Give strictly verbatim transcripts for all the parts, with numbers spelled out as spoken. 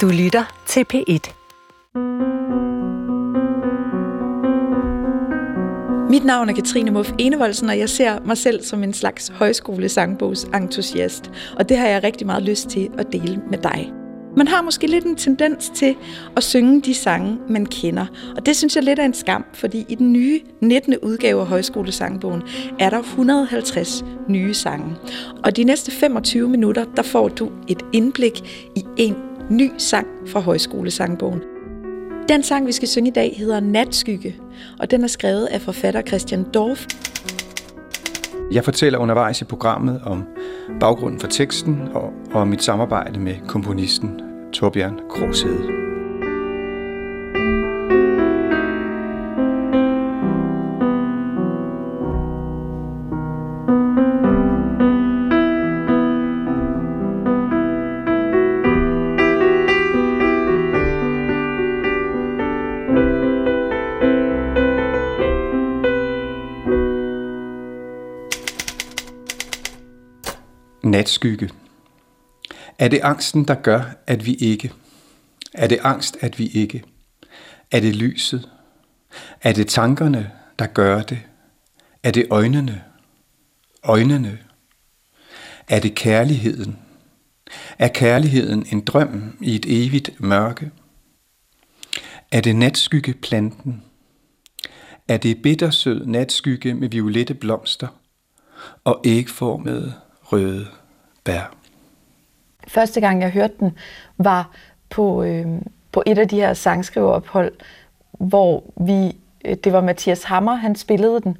Du lytter til P et. Mit navn er Katrine Muff Enevoldsen, og jeg ser mig selv som en slags højskole-sangbogsentusiast. Og det har jeg rigtig meget lyst til at dele med dig. Man har måske lidt en tendens til at synge de sange, man kender. Og det synes jeg lidt er en skam, fordi i den nye nittende udgave af Højskole-sangbogen er der et hundrede og halvtreds nye sange. Og de næste femogtyve minutter, der får du et indblik i en ny sang fra Højskole-sangbogen. Den sang, vi skal synge i dag, hedder Natskygge, og den er skrevet af forfatter Christian Dorph. Jeg fortæller undervejs i programmet om baggrunden for teksten og om mit samarbejde med komponisten Torbjørn Krogshed. Natskygge. Er det angsten, der gør, at vi ikke? Er det angst, at vi ikke? Er det lyset? Er det tankerne, der gør det? Er det øjnene? Øjnene? Er det kærligheden? Er kærligheden en drøm i et evigt mørke? Er det natskyggeplanten? Er det bittersød natskygge med violette blomster og ægformede røde bær? Første gang, jeg hørte den, var på, øh, på et af de her sangskriverophold, hvor vi, det var Mathias Hammer, han spillede den,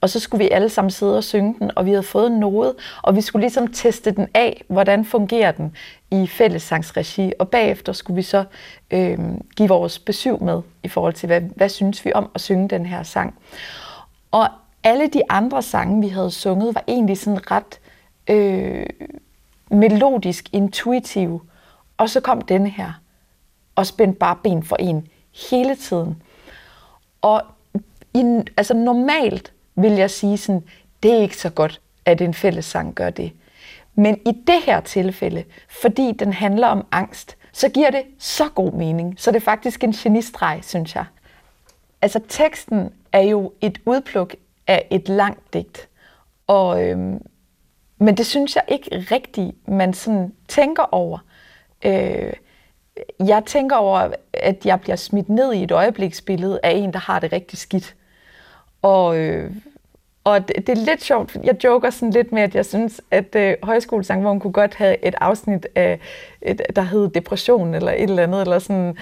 og så skulle vi alle sammen sidde og synge den, og vi havde fået noget, og vi skulle ligesom teste den af, hvordan fungerer den i fællessangsregi, og bagefter skulle vi så øh, give vores besyv med, i forhold til, hvad, hvad synes vi om at synge den her sang. Og alle de andre sange, vi havde sunget, var egentlig sådan ret øh, melodisk, intuitiv, og så kom denne her, og spændte bare ben for en hele tiden. Og i, altså normalt vil jeg sige sådan, det er ikke så godt, at en fællessang gør det. Men i det her tilfælde, fordi den handler om angst, så giver det så god mening, så det er faktisk en genistreg, synes jeg. Altså teksten er jo et udpluk af et langt digt, og øhm, men det synes jeg ikke rigtigt, man sådan tænker over. Øh, jeg tænker over, at jeg bliver smidt ned i et øjebliksbillede af en, der har det rigtig skidt. Og, øh, og det, det er lidt sjovt. Jeg joker sådan lidt med, at jeg synes, at øh, Højskole-sangbogen kunne godt have et afsnit, af, et, der hedder depression eller et eller andet, eller sådan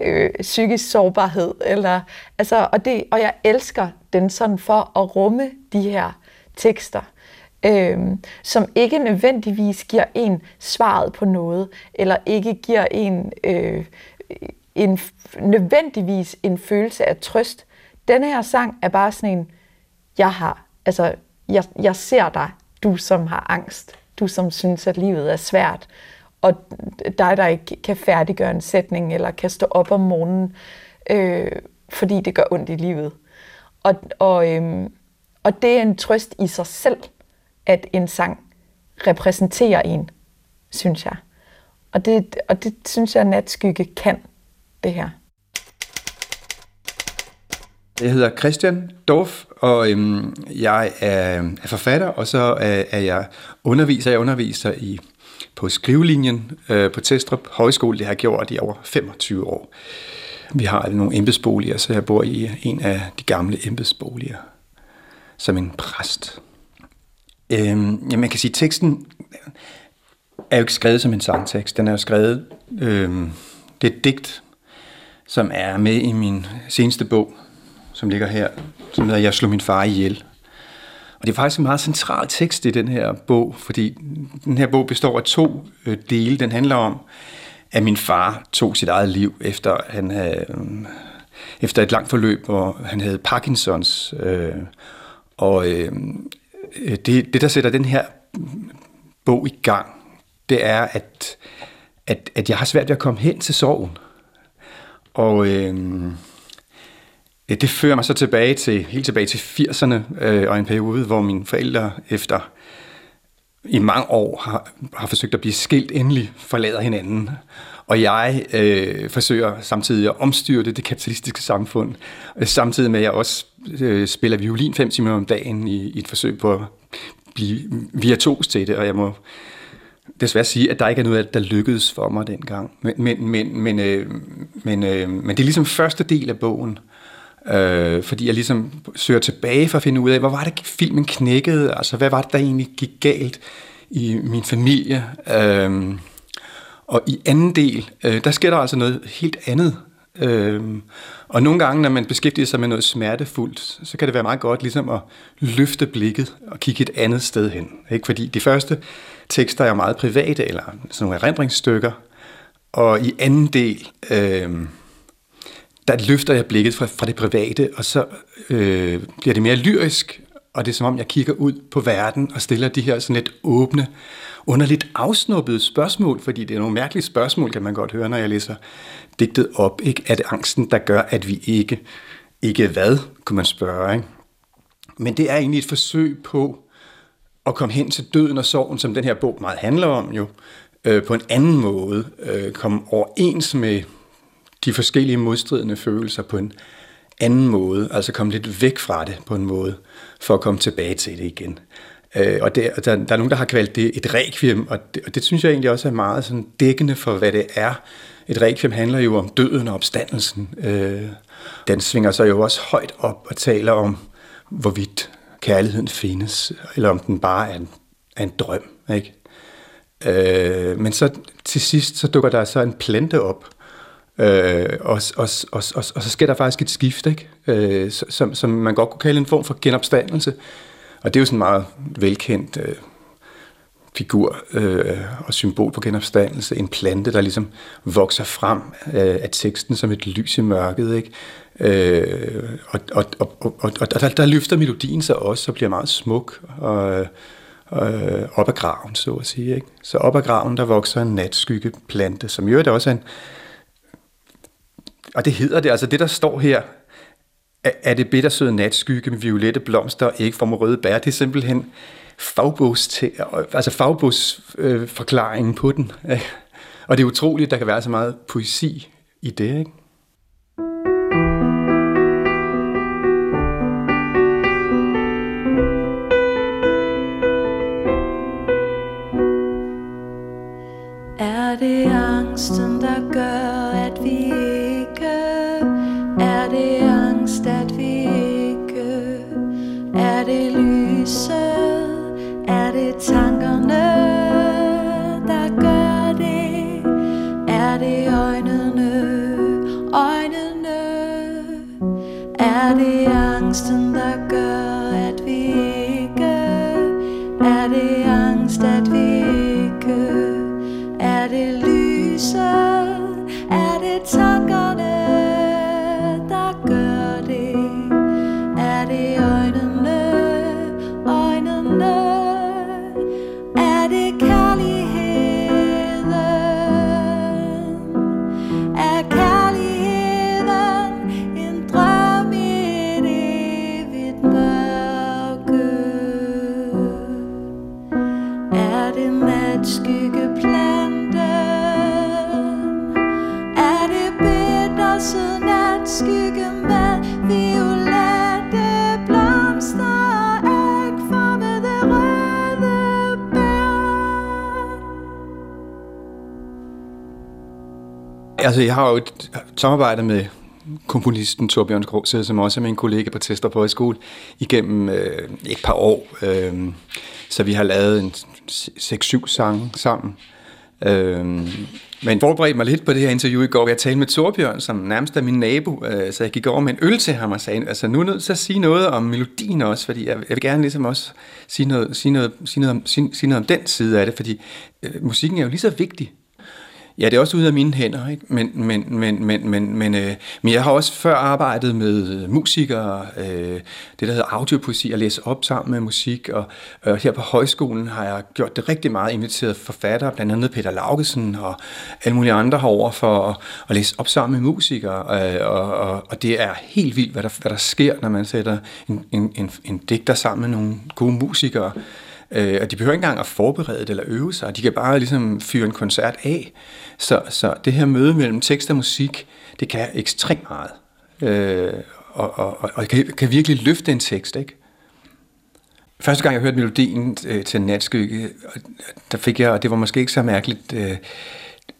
øh, psykisk sårbarhed. Eller, altså, og, det, og jeg elsker den sådan for at rumme de her tekster. Øhm, som ikke nødvendigvis giver en svaret på noget, eller ikke giver en, øh, en nødvendigvis en følelse af trøst. Denne her sang er bare sådan en, jeg har, altså, jeg, jeg ser dig, du som har angst, du som synes, at livet er svært, og dig, der ikke kan færdiggøre en sætning, eller kan stå op om morgenen, øh, fordi det gør ondt i livet. Og, og, øhm, og det er en trøst i sig selv, at en sang repræsenterer en, synes jeg. Og det, og det synes jeg, Natskygge kan, det her. Jeg hedder Christian Dorph, og øhm, jeg er, er forfatter, og så er, er jeg underviser. Jeg underviser i, på skrivelinjen øh, på Testrup Højskole. Det har jeg gjort i over femogtyve år. Vi har nogle embedsboliger, så jeg bor i en af de gamle embedsboliger som en præst. Øhm, ja, man kan sige, at teksten er jo ikke skrevet som en sangtekst. Den er jo skrevet, øhm, det er et digt, som er med i min seneste bog, som ligger her, som hedder Jeg slog min far ihjel. Og det er faktisk en meget central tekst i den her bog, fordi den her bog består af to dele. Den handler om, at min far tog sit eget liv, efter, han havde, øhm, efter et langt forløb, hvor han havde Parkinsons. Øh, og... Øh, Det, det, der sætter den her bog i gang, det er, at, at, at jeg har svært ved at komme hen til sorgen. Og øh, det fører mig så tilbage til, helt tilbage til firserne, øh, og en periode, hvor mine forældre efter i mange år har, har forsøgt at blive skilt, endelig forlader hinanden. Og jeg øh, forsøger samtidig at omstyrte det kapitalistiske samfund, samtidig med at jeg også øh, spiller violin fem timer om dagen i, i et forsøg på at blive virtuos til det, og jeg må desværre sige, at der ikke er noget, der lykkedes for mig dengang. Men, men, men, men, øh, men, øh, men det er ligesom første del af bogen, øh, fordi jeg ligesom søger tilbage for at finde ud af, hvor var det, filmen knækkede, altså hvad var det, der egentlig gik galt i min familie. Øh, Og i anden del, øh, der sker der altså noget helt andet. Øh, og nogle gange, når man beskæftiger sig med noget smertefuldt, så kan det være meget godt ligesom at løfte blikket og kigge et andet sted hen. Ikke? Fordi de første tekster er meget private, eller sådan nogle erindringsstykker. Og i anden del, øh, der løfter jeg blikket fra, fra det private, og så øh, bliver det mere lyrisk. Og det er som om, jeg kigger ud på verden og stiller de her sådan lidt åbne, underligt afsnuppede spørgsmål, fordi det er nogle mærkelige spørgsmål, kan man godt høre, når jeg læser digtet op. Ikke? Er det angsten, der gør, at vi ikke... Ikke hvad, kunne man spørge. Ikke? Men det er egentlig et forsøg på at komme hen til døden og sorgen, som den her bog meget handler om jo, øh, på en anden måde. Øh, komme overens med de forskellige modstridende følelser på en anden måde. Altså komme lidt væk fra det på en måde, for at komme tilbage til det igen. Øh, og det, der, der er nogen, der har kaldt det et requiem, og det, og det synes jeg egentlig også er meget sådan dækkende for, hvad det er. Et requiem handler jo om døden og opstandelsen. Øh, den svinger sig jo også højt op og taler om, hvorvidt kærligheden findes, eller om den bare er en, er en drøm. Ikke? Øh, men så til sidst, så dukker der så en plante op, Øh, og, og, og, og, og så sker der faktisk et skift, ikke? Øh, som, som man godt kunne kalde en form for genopstandelse. Og det er jo sådan en meget velkendt øh, figur øh, og symbol på genopstandelse. En plante, der ligesom vokser frem øh, af teksten som et lys i mørket, ikke? Øh, og og, og, og, og der, der løfter melodien sig også og bliver meget smuk og, og op ad graven, så at sige, ikke? Så op ad graven, der vokser en natskyggeplante, som jo er også en... Og det hedder det, altså det, der står her, er det bittersøde natskygge med violette blomster og ikke form af røde bær. Det er simpelthen fagbogs, altså fagbogsforklaringen øh, på den. Og det er utroligt, at der kan være så meget poesi i det, ikke? Er det angsten, der gør, at vi Altså, jeg har jo et samarbejde med komponisten Torbjørn Krogshed, som også er min kollega på Testrup Højskole, igennem øh, et par år. Øh, så vi har lavet en seks syv sange sammen. Øh, men forberedte mig lidt på det her interview i går. Jeg talte med Torbjørn, som nærmest er min nabo, øh, så jeg gik over med en øl til ham og sagde, altså nu er nødt til at sige noget om melodien også, fordi jeg, jeg vil gerne ligesom også sige noget, sige, noget, sige, noget om, sige, sige noget om den side af det, fordi øh, musikken er jo lige så vigtig. Ja, det er også ude af mine hænder, ikke? Men, men, men, men, men, men, øh, men jeg har også før arbejdet med musikere, øh, det der hedder audiopoesi, og læse op sammen med musik, og øh, her på højskolen har jeg gjort det rigtig meget, inviteret forfattere, blandt andet Peter Laugesen og alle mulige andre herover for at, at læse op sammen med musikere, øh, og, og, og det er helt vildt, hvad der, hvad der sker, når man sætter en, en, en, en digter sammen med nogle gode musikere. Øh, og de behøver ikke engang at forberede det eller øve sig. De kan bare ligesom fyre en koncert af. Så, så det her møde mellem tekst og musik, det kan ekstremt meget. Øh, og og, og kan, kan virkelig løfte en tekst, ikke? Første gang jeg hørte melodien øh, til Natskygge, der fik jeg, og det var måske ikke så mærkeligt, øh,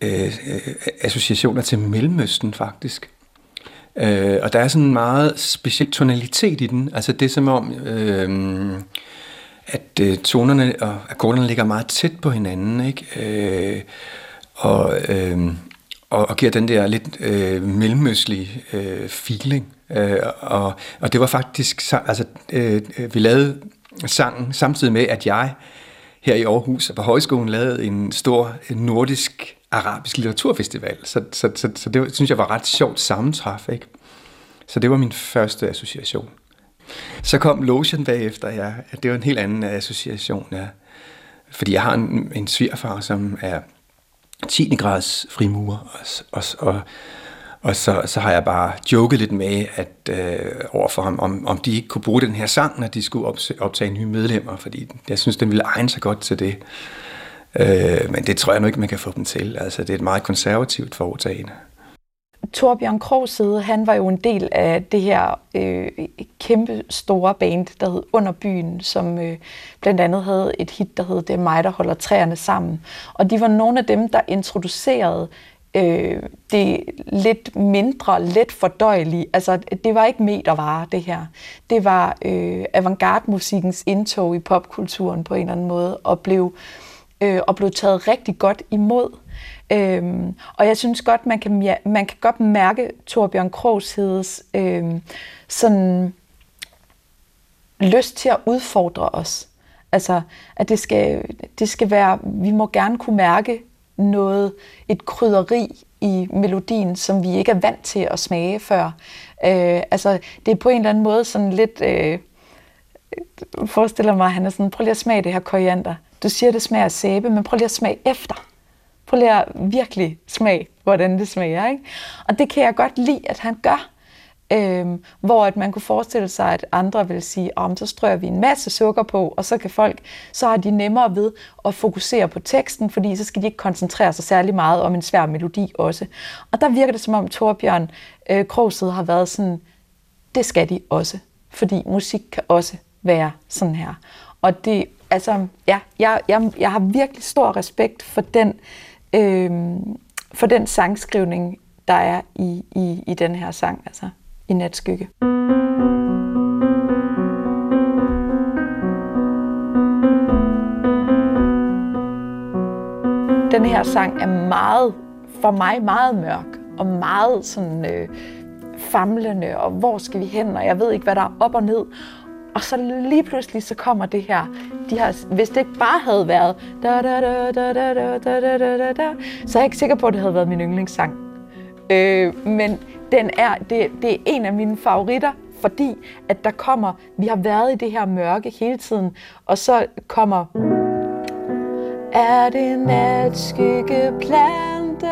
øh, associationer til Mellemøsten faktisk. Øh, og der er sådan en meget speciel tonalitet i den. Altså det er som om, øh, at øh, tonerne og akkorderne ligger meget tæt på hinanden, ikke? Øh, og, øh, og, og giver den der lidt øh, mellemøstlige øh, feeling. Øh, og, og det var faktisk, altså øh, vi lavede sangen samtidig med, at jeg her i Aarhus på Højskolen lavede en stor nordisk arabisk litteraturfestival, så, så, så, så det synes jeg var ret sjovt sammentræf, ikke? Så det var min første association. Så kom Lotion bagefter, ja. Det var en helt anden association, ja. Fordi jeg har en, en svigerfar, som er tiende grads frimurer, og, og, og, og så, så har jeg bare joket lidt med at, øh, over for ham, om, om de ikke kunne bruge den her sang, når de skulle optage nye medlemmer, fordi jeg synes, den ville egne sig godt til det. Øh, men det tror jeg nu ikke, man kan få dem til. Altså, det er et meget konservativt foretagende. Torbjørn Krogshed, han var jo en del af det her øh, kæmpe store band, der hed Underbyen, som øh, blandt andet havde et hit, der hed "Det er mig, der holder træerne sammen". Og de var nogle af dem, der introducerede øh, det lidt mindre, let fordøjelige. Altså, det var ikke metervare, det her. Det var øh, avantgarde-musikkens indtog i popkulturen på en eller anden måde, og blev og blev taget rigtig godt imod. Øhm, og jeg synes godt, man kan, ja, man kan godt mærke Torbjørn Krogheds øhm, sådan lyst til at udfordre os. Altså, at det skal, det skal være, vi må gerne kunne mærke noget, et krydderi i melodien, som vi ikke er vant til at smage før. Øh, altså, det er på en eller anden måde sådan lidt, øh, forestiller mig, han er sådan, prøv lige at smage det her koriander. Du siger, det smager af sæbe, men prøv lige at smage efter. Prøv lige at virkelig smage, hvordan det smager, ikke? Og det kan jeg godt lide, at han gør. Øhm, hvor at man kunne forestille sig, at andre vil sige, om oh, så strøger vi en masse sukker på, og så kan folk, så har de nemmere ved at fokusere på teksten, fordi så skal de ikke koncentrere sig særlig meget om en svær melodi også. Og der virker det, som om Torbjørn øh, Krogshed har været sådan, det skal de også, fordi musik kan også være sådan her. Og det altså, ja, jeg, jeg, jeg har virkelig stor respekt for den, øh, for den sangskrivning, der er i, i, i den her sang, altså i Natskygge. Den her sang er meget, for mig meget mørk og meget sådan øh, famlende, og hvor skal vi hen, og jeg ved ikke, hvad der er op og ned. Og så lige pludselig, så kommer det her, de her, hvis det ikke bare havde været, da, da, da, da, da, da, da, da, da, så er jeg ikke sikker på, at det havde været min yndlingssang. Øh, men den er, det, det er en af mine favoritter, fordi at der kommer, vi har været i det her mørke hele tiden, og så kommer... Er det natskygge plante?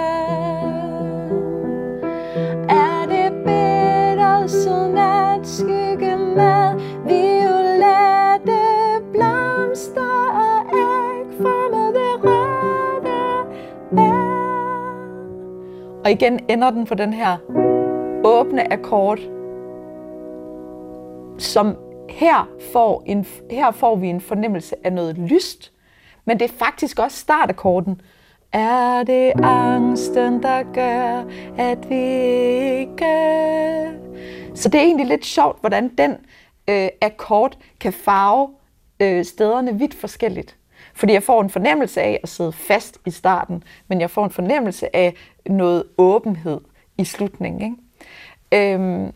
Er det bitter som natskygge mad? Violette blomster og ægformede røde bær. Og igen ender den på den her åbne akkord, som her får, en, her får vi en fornemmelse af noget lyst, men det er faktisk også startakkorden. Er det angsten, der gør, at vi ikke... Så det er egentlig lidt sjovt, hvordan den Øh, akkord kan farve øh, stederne vidt forskelligt. Fordi jeg får en fornemmelse af at sidde fast i starten, men jeg får en fornemmelse af noget åbenhed i slutningen, ikke? Øhm,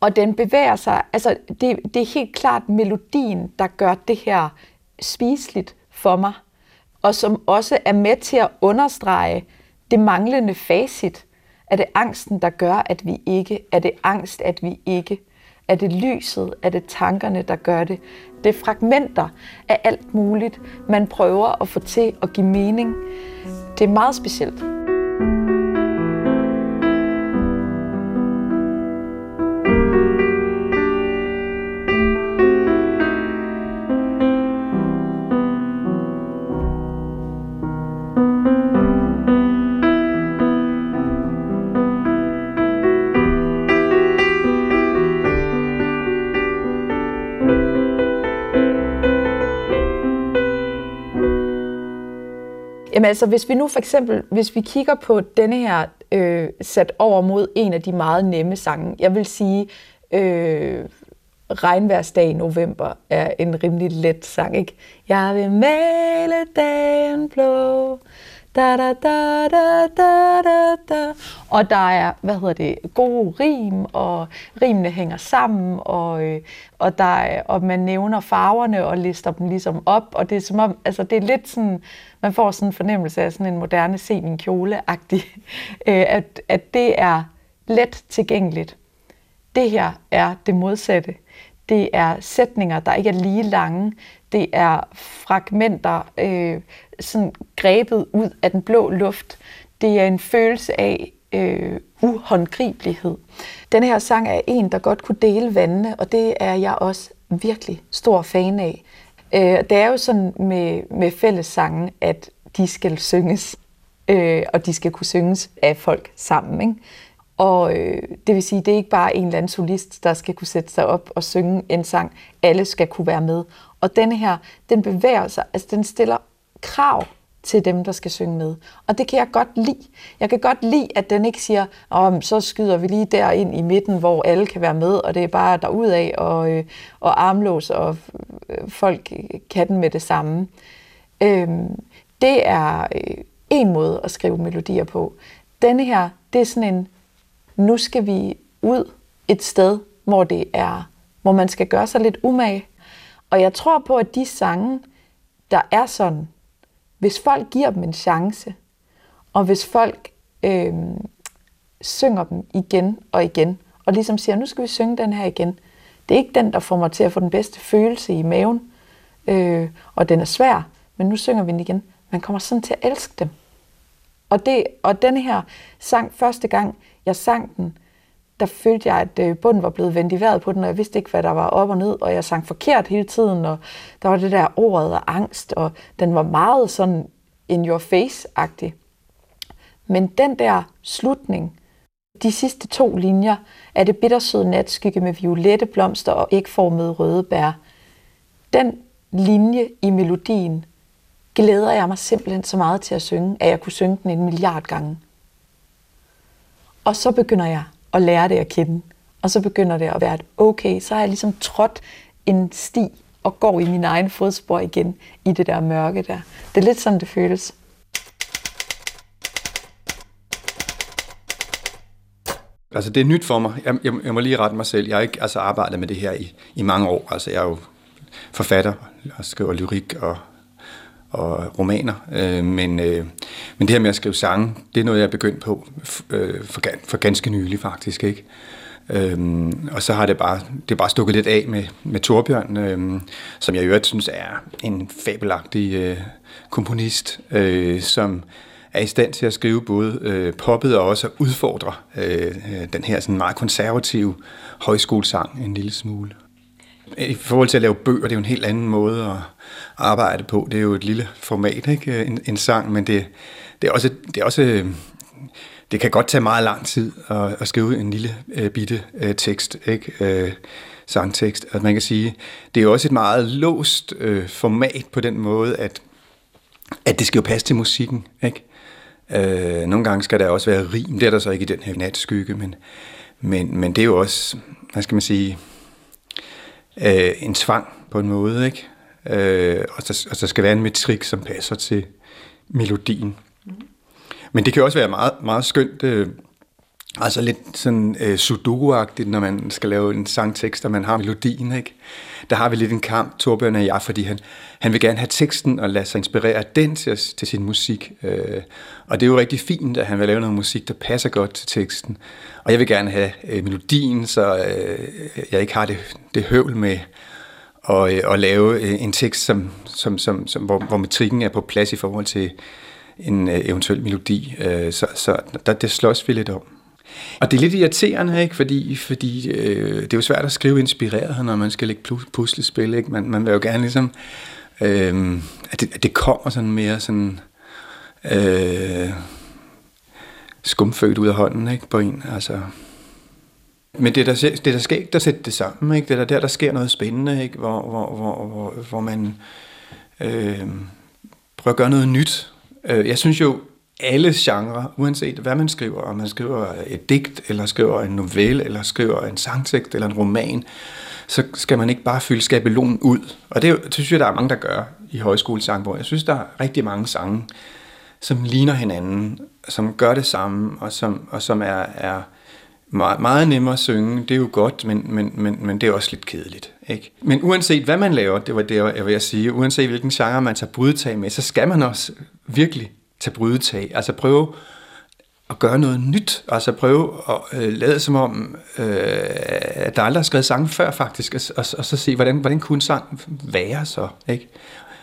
og den bevæger sig, altså det, det er helt klart melodien, der gør det her spiseligt for mig, og som også er med til at understrege det manglende facit. Er det angsten, der gør, at vi ikke? Er det angst, at vi ikke? Er det lyset? Er det tankerne, der gør det? Det er fragmenter af alt muligt, man prøver at få til at give mening. Det er meget specielt. Jamen altså, hvis vi nu for eksempel, hvis vi kigger på denne her øh, sat over mod en af de meget nemme sange, jeg vil sige, øh, Regnværsdag i november er en rimelig let sang, ikke? Jeg vil male dagen blå, da da da da da da da. Og der er, hvad hedder det, gode rim, og rimene hænger sammen, og, og, der er, og man nævner farverne og lister dem ligesom op, og det er som om, altså det er lidt sådan, man får sådan en fornemmelse af sådan en moderne senin-kjole-agtig, at, at det er let tilgængeligt. Det her er det modsatte. Det er sætninger, der ikke er lige lange. Det er fragmenter, øh, sådan grebet ud af den blå luft. Det er en følelse af øh, uhåndgribelighed. Den her sang er en, der godt kunne dele vandene, og det er jeg også virkelig stor fan af. Øh, det er jo sådan med, med fællessangen, at de skal synges, øh, og de skal kunne synges af folk sammen, ikke? Og øh, det vil sige, det er ikke bare en eller anden solist, der skal kunne sætte sig op og synge en sang. Alle skal kunne være med. Og denne her, den bevæger sig, altså den stiller krav til dem, der skal synge med. Og det kan jeg godt lide. Jeg kan godt lide, at den ikke siger, oh, så skyder vi lige der ind i midten, hvor alle kan være med, og det er bare derudad, og, øh, og armlås, og øh, folk kan den med det samme. Øh, det er en øh, måde at skrive melodier på. Denne her, det er sådan en, nu skal vi ud et sted, hvor det er, hvor man skal gøre sig lidt umage. Og jeg tror på, at de sange, der er sådan, hvis folk giver dem en chance, og hvis folk øh, synger dem igen og igen, og ligesom siger, nu skal vi synge den her igen. Det er ikke den, der får mig til at få den bedste følelse i maven, øh, og den er svær, men nu synger vi den igen. Man kommer sådan til at elske dem. Og, det, og den her sang, første gang jeg sang den, der følte jeg, at bunden var blevet vendt i vejret på den, og jeg vidste ikke, hvad der var op og ned, og jeg sang forkert hele tiden, og der var det der ordet og angst, og den var meget sådan in your face-agtig. Men den der slutning, de sidste to linjer, er det bittersøde natskygge med violette blomster og ægformede røde bær. Den linje i melodien glæder jeg mig simpelthen så meget til at synge, at jeg kunne synge den en milliard gange. Og så begynder jeg at lære det at kende. Og så begynder det at være, at okay, så har jeg ligesom trådt en sti og går i min egen fodspor igen i det der mørke der. Det er lidt sådan, det føles. Altså, det er nyt for mig. Jeg, jeg, jeg må lige rette mig selv. Jeg har ikke altså, arbejdet med det her i, i mange år. Altså, jeg er jo forfatter og skriver lyrik og... og romaner, øh, men, øh, men det her med at skrive sange, det er noget, jeg er begyndt på øh, for, gan- for ganske nylig faktisk, ikke? Øhm, og så har det bare, det bare stukket lidt af med, med Torbjørn, øh, som jeg i øvrigt synes er en fabelagtig øh, komponist, øh, som er i stand til at skrive både øh, poppet og også udfordre øh, den her sådan meget konservative højskolesang en lille smule. I forhold til at lave bøger, det er jo en helt anden måde at arbejde på. Det er jo et lille format, ikke? En, en sang, men det, det, er også, det er også... Det kan godt tage meget lang tid at, at skrive en lille øh, bitte øh, tekst, ikke? Øh, sangtekst. At man kan sige, det er jo også et meget låst øh, format på den måde, at, at det skal jo passe til musikken, ikke? Øh, nogle gange skal der også være rim. Det er der så ikke i den her natskygge, men, men, men det er jo også, hvad skal man sige... Øh, en tvang på en måde, ikke? Øh, og, der, og der skal være en metrik, som passer til melodien. Mm. Men det kan også være meget, meget skønt, øh, altså lidt sådan øh, sudoku-agtigt, når man skal lave en sangtekst, og man har melodien, ikke? Der har vi lidt en kamp, Torbjørn og jeg, fordi han, han vil gerne have teksten og lade sig inspirere den til, til sin musik. Øh, og det er jo rigtig fint, at han vil lave noget musik, der passer godt til teksten. Og jeg vil gerne have øh, melodien, så øh, jeg ikke har det, det høvl med at, øh, at lave øh, en tekst, som, som, som, som, hvor, hvor metrikken er på plads i forhold til en øh, eventuel melodi. Øh, så så der, det slås vi lidt om. Og det er lidt irriterende, ikke? fordi, fordi øh, det er jo svært at skrive inspireret, når man skal lægge puslespil. Ikke? Man, man vil jo gerne ligesom, øh, at, det, at det kommer sådan mere sådan, øh, skumfødt ud af hånden, ikke? På en. Altså. Men det er, der, det er der skægt at sætte det sammen, ikke? Det er der, der, der sker noget spændende, ikke? Hvor, hvor, hvor, hvor, hvor man øh, prøver at gøre noget nyt, Jeg synes jo, alle genrer, uanset hvad man skriver, om man skriver et digt, eller skriver en novelle, eller skriver en sangtekst, eller en roman, så skal man ikke bare fylde skabelonen ud. Og det, det synes jeg, der er mange, der gør i Højskole-sangbogen. Jeg synes, der er rigtig mange sange, som ligner hinanden, som gør det samme, og som, og som er, er meget, meget nemmere at synge. Det er jo godt, men, men, men, men det er også lidt kedeligt. Ikke? Men uanset hvad man laver, det var det, jeg vil sige, uanset hvilken genre man tager brydetag med, så skal man også virkelig tage brydetag. Altså prøve at gøre noget nyt. Altså prøve at øh, lade som om, øh, at der aldrig er skrevet sange før faktisk, og, og, og så se, hvordan, hvordan kunne en sang være så, ikke?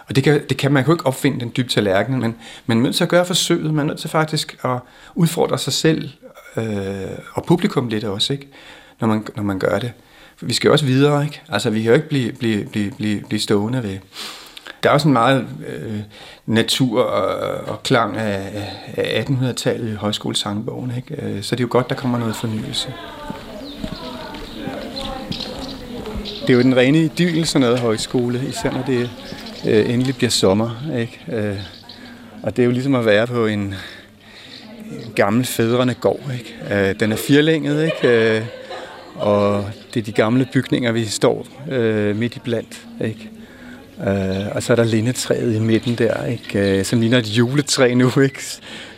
Og det kan, det kan man jo ikke opfinde, den dybe tallerken, men man er nødt til at gøre forsøget, man er nødt til faktisk at udfordre sig selv øh, og publikum lidt også, ikke? Når man, når man gør det. Vi skal jo også videre, ikke? Altså vi kan jo ikke blive, blive, blive, blive, blive stående ved. Der er også en meget øh, natur og, og klang af, af attenhundredetallet i Højskole-sangbogen, ikke? Så det er jo godt, der kommer noget fornyelse. Det er jo den rene idyl, sådan noget højskole, især når det øh, endelig bliver sommer, ikke? Øh, og det er jo ligesom at være på en, en gammel fædrene gård, ikke? Øh, den er firlænget, ikke? Øh, og det er de gamle bygninger, vi står øh, midt i blandt, ikke? Uh, og så er der lindetræet i midten der, ikke? Uh, som ligner et juletræ nu, ikke?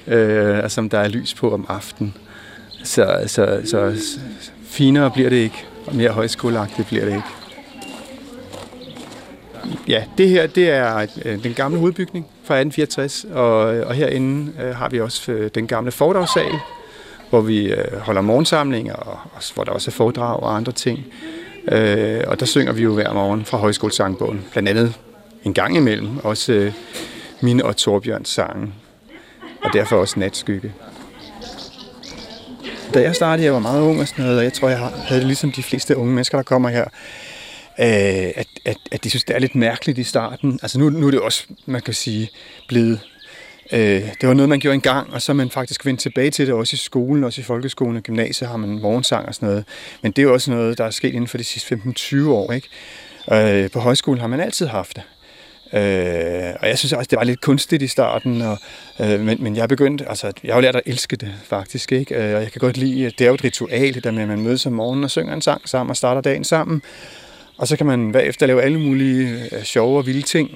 Uh, og som der er lys på om aftenen. Så, så, så, så finere bliver det ikke, og mere højskoleagtigt bliver det ikke. Ja, det her det er den gamle hovedbygning fra atten fireogtres, og, og herinde uh, har vi også den gamle foredragssal, hvor vi uh, holder morgensamlinger, og, og hvor der også er foredrag og andre ting. Øh, og der synger vi jo hver morgen fra Højskole-sangbogen. Blandt andet en gang imellem også øh, mine og Torbjørns sange. Og derfor også Natskygge. Da jeg startede, jeg var meget ung og sådan noget, og jeg tror, jeg havde det ligesom de fleste unge mennesker, der kommer her, øh, at, at, at de synes, det er lidt mærkeligt i starten. Altså nu, nu er det også, man kan sige, blevet... Det var noget, man gjorde engang, og så er man faktisk vendt tilbage til det, også i skolen, også i folkeskolen og gymnasiet har man morgensang og sådan noget. Men det er jo også noget, der er sket inden for de sidste femten tyve år, ikke? Og på højskolen har man altid haft det. Og jeg synes også, det var lidt kunstigt i starten, og, men, men jeg begyndte, altså jeg har jo lært at elske det faktisk, ikke? Og jeg kan godt lide, det er jo et ritual, det der med, at man mødes om morgenen og synger en sang sammen og starter dagen sammen. Og så kan man bagefter lave alle mulige sjove og vilde ting.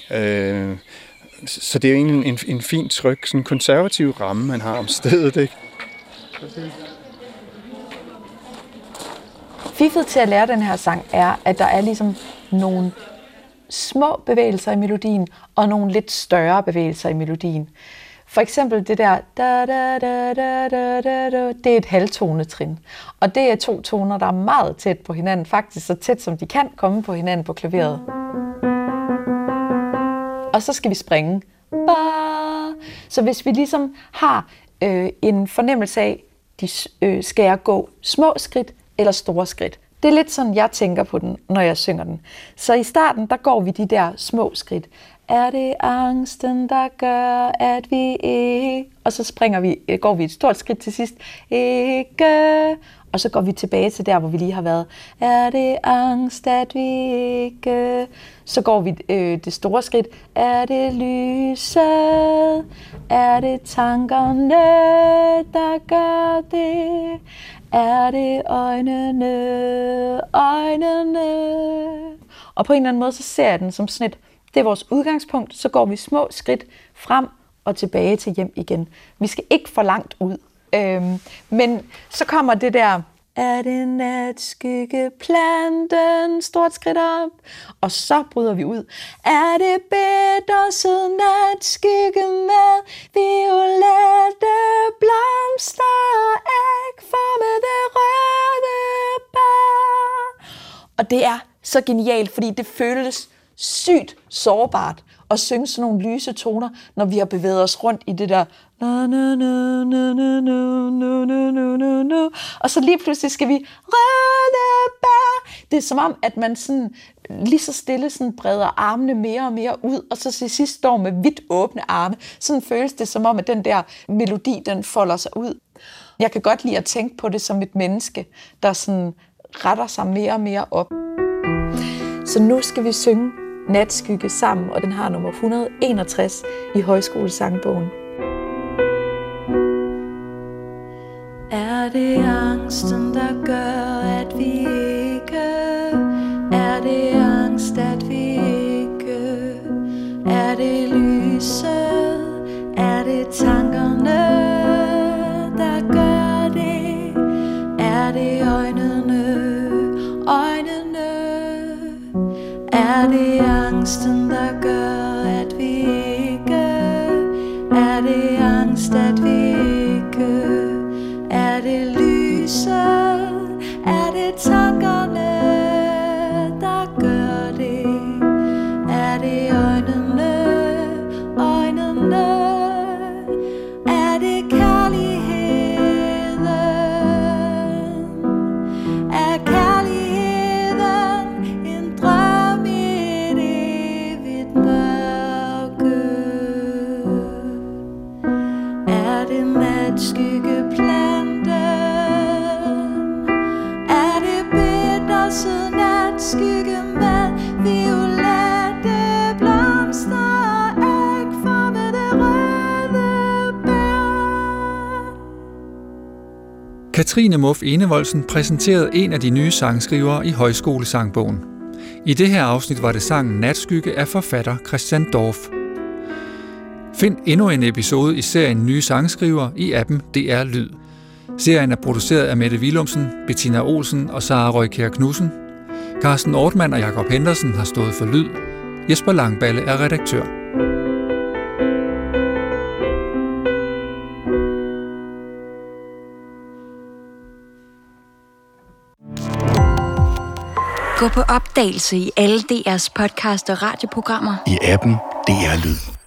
Så det er jo egentlig en, en, en fin tryg, sådan en konservativ ramme, man har om stedet, ikke? Fiffet til at lære den her sang er, at der er ligesom nogle små bevægelser i melodien, og nogle lidt større bevægelser i melodien. For eksempel det der, da, da, da, da, da, da, da, det er et halvtonetrin. Og det er to toner, der er meget tæt på hinanden, faktisk så tæt som de kan komme på hinanden på klaveret. Og så skal vi springe. Så hvis vi ligesom har øh, en fornemmelse af, de, øh, skal jeg gå små skridt eller store skridt. Det er lidt sådan, jeg tænker på den, når jeg synger den. Så i starten, der går vi de der små skridt. Er det angsten, der gør, at vi ikke... Og så springer vi, går vi et stort skridt til sidst. Ikke... Og så går vi tilbage til der, hvor vi lige har været. Er det angst, at vi ikke... Så går vi øh, det store skridt. Er det lyset? Er det tankerne, der gør det? Er det øjnene, øjnene? Og på en eller anden måde, så ser jeg den som sådan et, det er vores udgangspunkt. Så går vi små skridt frem og tilbage til hjem igen. Vi skal ikke for langt ud. Øhm, men så kommer det der, er det natskygge planten, stort skridt op, og så bryder vi ud. Er det bittersød natskygge med violette blomster, ægformede røde bær. Og det er så genialt, fordi det føles sygt sårbart at synge sådan nogle lyse toner, når vi har bevæget os rundt i det der na, na, na, na, na, na, na, na, na. Og så lige pludselig skal vi røde bær. Det er som om, at man sådan, lige så stille sådan breder armene mere og mere ud, og så til sidst står med vidt åbne arme. Sådan føles det som om, at den der melodi, den folder sig ud. Jeg kan godt lide at tænke på det som et menneske, der sådan retter sig mere og mere op. Så nu skal vi synge Natskygge sammen, og den har nummer et hundrede enogtres i Højskole-sangbogen. det angsten, der gør, at vi ikke? Er det angst, at vi ikke? Er det lyset? Er det tankerne, der gør det? Er det øjnene? Øjnene? Er det angsten, der gør, at vi ikke? Er det angst, at vi ikke? Er det lyset? Er det tankerne, der gør det? Er det øjnene? Øjnene? Er det kærligheden? Er kærligheden en drøm i et evigt mørke? Er det natskyggeplanen? Natskygge med violette blomster, æg for med det røde bær. Katrine Muff Enevoldsen præsenterede en af de nye sangskrivere i Højskole-sangbogen. I det her afsnit var det sangen Natskygge af forfatter Christian Dorph. Find endnu en episode i serien Nye sangskrivere i appen D R Lyd. Serien er produceret af Mette Willumsen, Bettina Olsen og Sara Røykær Knudsen. Carsten Ortmann og Jacob Henderson har stået for lyd. Jesper Langballe er redaktør. Gå på opdagelse i alle D R's podcast og radioprogrammer i appen D R Lyd.